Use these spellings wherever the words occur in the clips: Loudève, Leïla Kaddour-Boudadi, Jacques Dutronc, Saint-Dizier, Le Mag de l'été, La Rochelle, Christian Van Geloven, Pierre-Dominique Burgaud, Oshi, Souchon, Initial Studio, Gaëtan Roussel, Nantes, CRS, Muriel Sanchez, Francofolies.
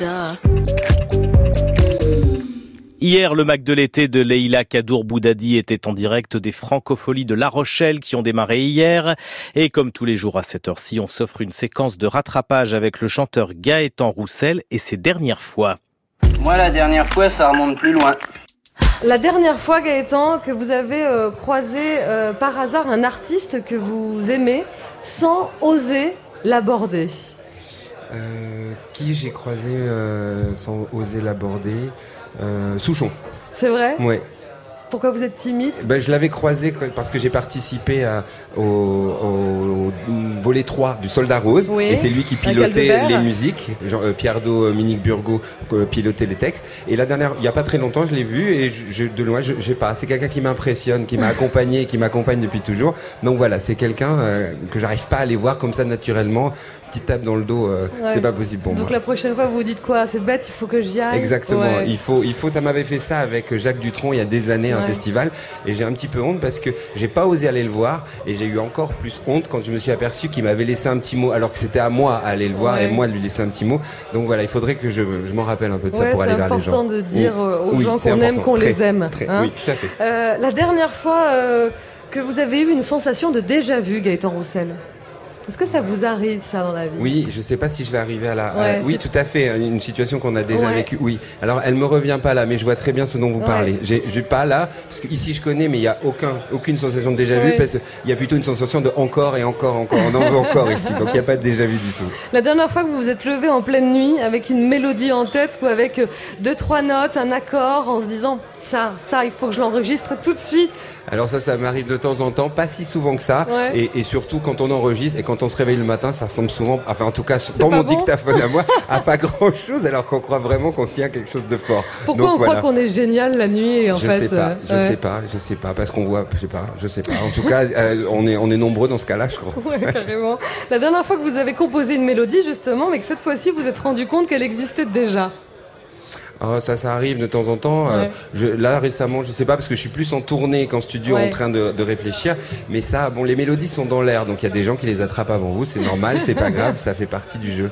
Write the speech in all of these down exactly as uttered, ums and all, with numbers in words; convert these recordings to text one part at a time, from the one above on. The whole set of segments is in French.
soldat. Hier, le Mag de l'été de Leïla Kaddour-Boudadi était en direct des Francofolies de La Rochelle qui ont démarré hier. Et comme tous les jours à cette heure-ci, on s'offre une séquence de rattrapage avec le chanteur Gaëtan Roussel et ses dernières fois. Moi, la dernière fois, ça remonte plus loin. La dernière fois, Gaëtan, que vous avez euh, croisé euh, par hasard un artiste que vous aimez sans oser l'aborder. Euh, qui j'ai croisé euh, sans oser l'aborder euh, Souchon. C'est vrai ? Oui. Pourquoi vous êtes timide ? ben, Je l'avais croisé parce que j'ai participé à, au, au, au volet trois du Soldat Rose. Oui. Et c'est lui qui pilotait les musiques. Genre, euh, Pierre-Dominique Burgaud euh, pilotait les textes. Et la dernière, il n'y a pas très longtemps, je l'ai vu. Et je, je, de loin, je ne sais pas. C'est quelqu'un qui m'impressionne, qui m'a accompagné, qui m'accompagne depuis toujours. Donc voilà, c'est quelqu'un euh, que je n'arrive pas à aller voir comme ça naturellement. Petite tape dans le dos, euh, ouais. C'est pas possible pour Donc moi. Donc la prochaine fois, vous vous dites quoi ? C'est bête, il faut que j'y aille. Exactement. Ouais. Il faut, il faut, ça m'avait fait ça avec Jacques Dutronc il y a des années. Ouais. Festival, et j'ai un petit peu honte parce que j'ai pas osé aller le voir, et j'ai eu encore plus honte quand je me suis aperçu qu'il m'avait laissé un petit mot alors que c'était à moi d'aller le voir, ouais. Et moi de lui laisser un petit mot. Donc voilà, il faudrait que je, je m'en rappelle un peu de ça, ouais, pour aller vers les gens. C'est important de dire oui. aux oui, gens qu'on aime, qu'on très, les aime. Très, hein. Oui, tout à fait. Euh, la dernière fois euh, que vous avez eu une sensation de déjà-vu, Gaëtan Roussel ? Est-ce que ça vous arrive, ça, dans la vie ? Oui, je ne sais pas si je vais arriver à la... Ouais, à... Oui, c'est... tout à fait, une situation qu'on a déjà ouais. vécue, oui. Alors, elle ne me revient pas là, mais je vois très bien ce dont vous parlez. Ouais. J'ai, j'ai pas là, parce qu'ici, je connais, mais il n'y a aucun, aucune sensation de déjà-vu, ouais. Parce qu'il y a plutôt une sensation de encore et encore, encore. On en veut encore ici, donc il n'y a pas de déjà-vu du tout. La dernière fois que vous vous êtes levé en pleine nuit, avec une mélodie en tête, ou avec deux, trois notes, un accord, en se disant, ça, ça, il faut que je l'enregistre tout de suite. Alors ça, ça m'arrive de temps en temps, pas si souvent que ça, ouais. et, et surtout quand on enregistre et quand on se réveille le matin, ça ressemble souvent, enfin en tout cas c'est dans mon bon dictaphone à moi, à pas grand chose, alors qu'on croit vraiment qu'on tient quelque chose de fort. Pourquoi Donc, on voilà. croit qu'on est génial la nuit en je fait sais pas, euh, Je ouais. sais pas, je sais pas, parce qu'on voit, je sais pas, je sais pas. En tout cas, euh, on est on est nombreux dans ce cas-là, je crois. Ouais, carrément. La dernière fois que vous avez composé une mélodie justement, mais que cette fois-ci vous vous êtes rendu compte qu'elle existait déjà. Oh, ça, ça arrive de temps en temps. Ouais. Euh, je, là, récemment, je sais pas, parce que je suis plus en tournée qu'en studio, ouais. en train de, de réfléchir. Mais ça, bon, les mélodies sont dans l'air. Donc, il y a des gens qui les attrapent avant vous. C'est normal, c'est pas grave, ça fait partie du jeu.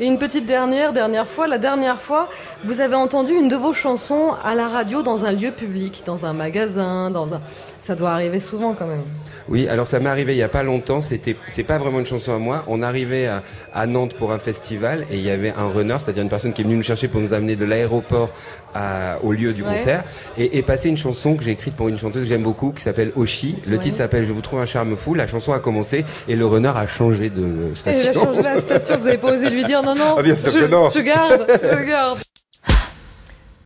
Et une petite dernière, dernière fois. La dernière fois, vous avez entendu une de vos chansons à la radio dans un lieu public, dans un magasin, dans un... Ça doit arriver souvent, quand même. Oui, alors ça m'est arrivé il y a pas longtemps. C'était, c'est pas vraiment une chanson à moi. On arrivait à, à Nantes pour un festival et il y avait un runner, c'est-à-dire une personne qui est venue nous chercher pour nous amener de l'aéroport à, au lieu du ouais. concert et, et passer une chanson que j'ai écrite pour une chanteuse que j'aime beaucoup qui s'appelle Oshi. Le ouais. titre s'appelle Je vous trouve un charme fou. La chanson a commencé et le runner a changé de station. Il a changé la station. Vous avez pas osé lui dire non non. Ah bien sûr je, que non. Je garde, je garde.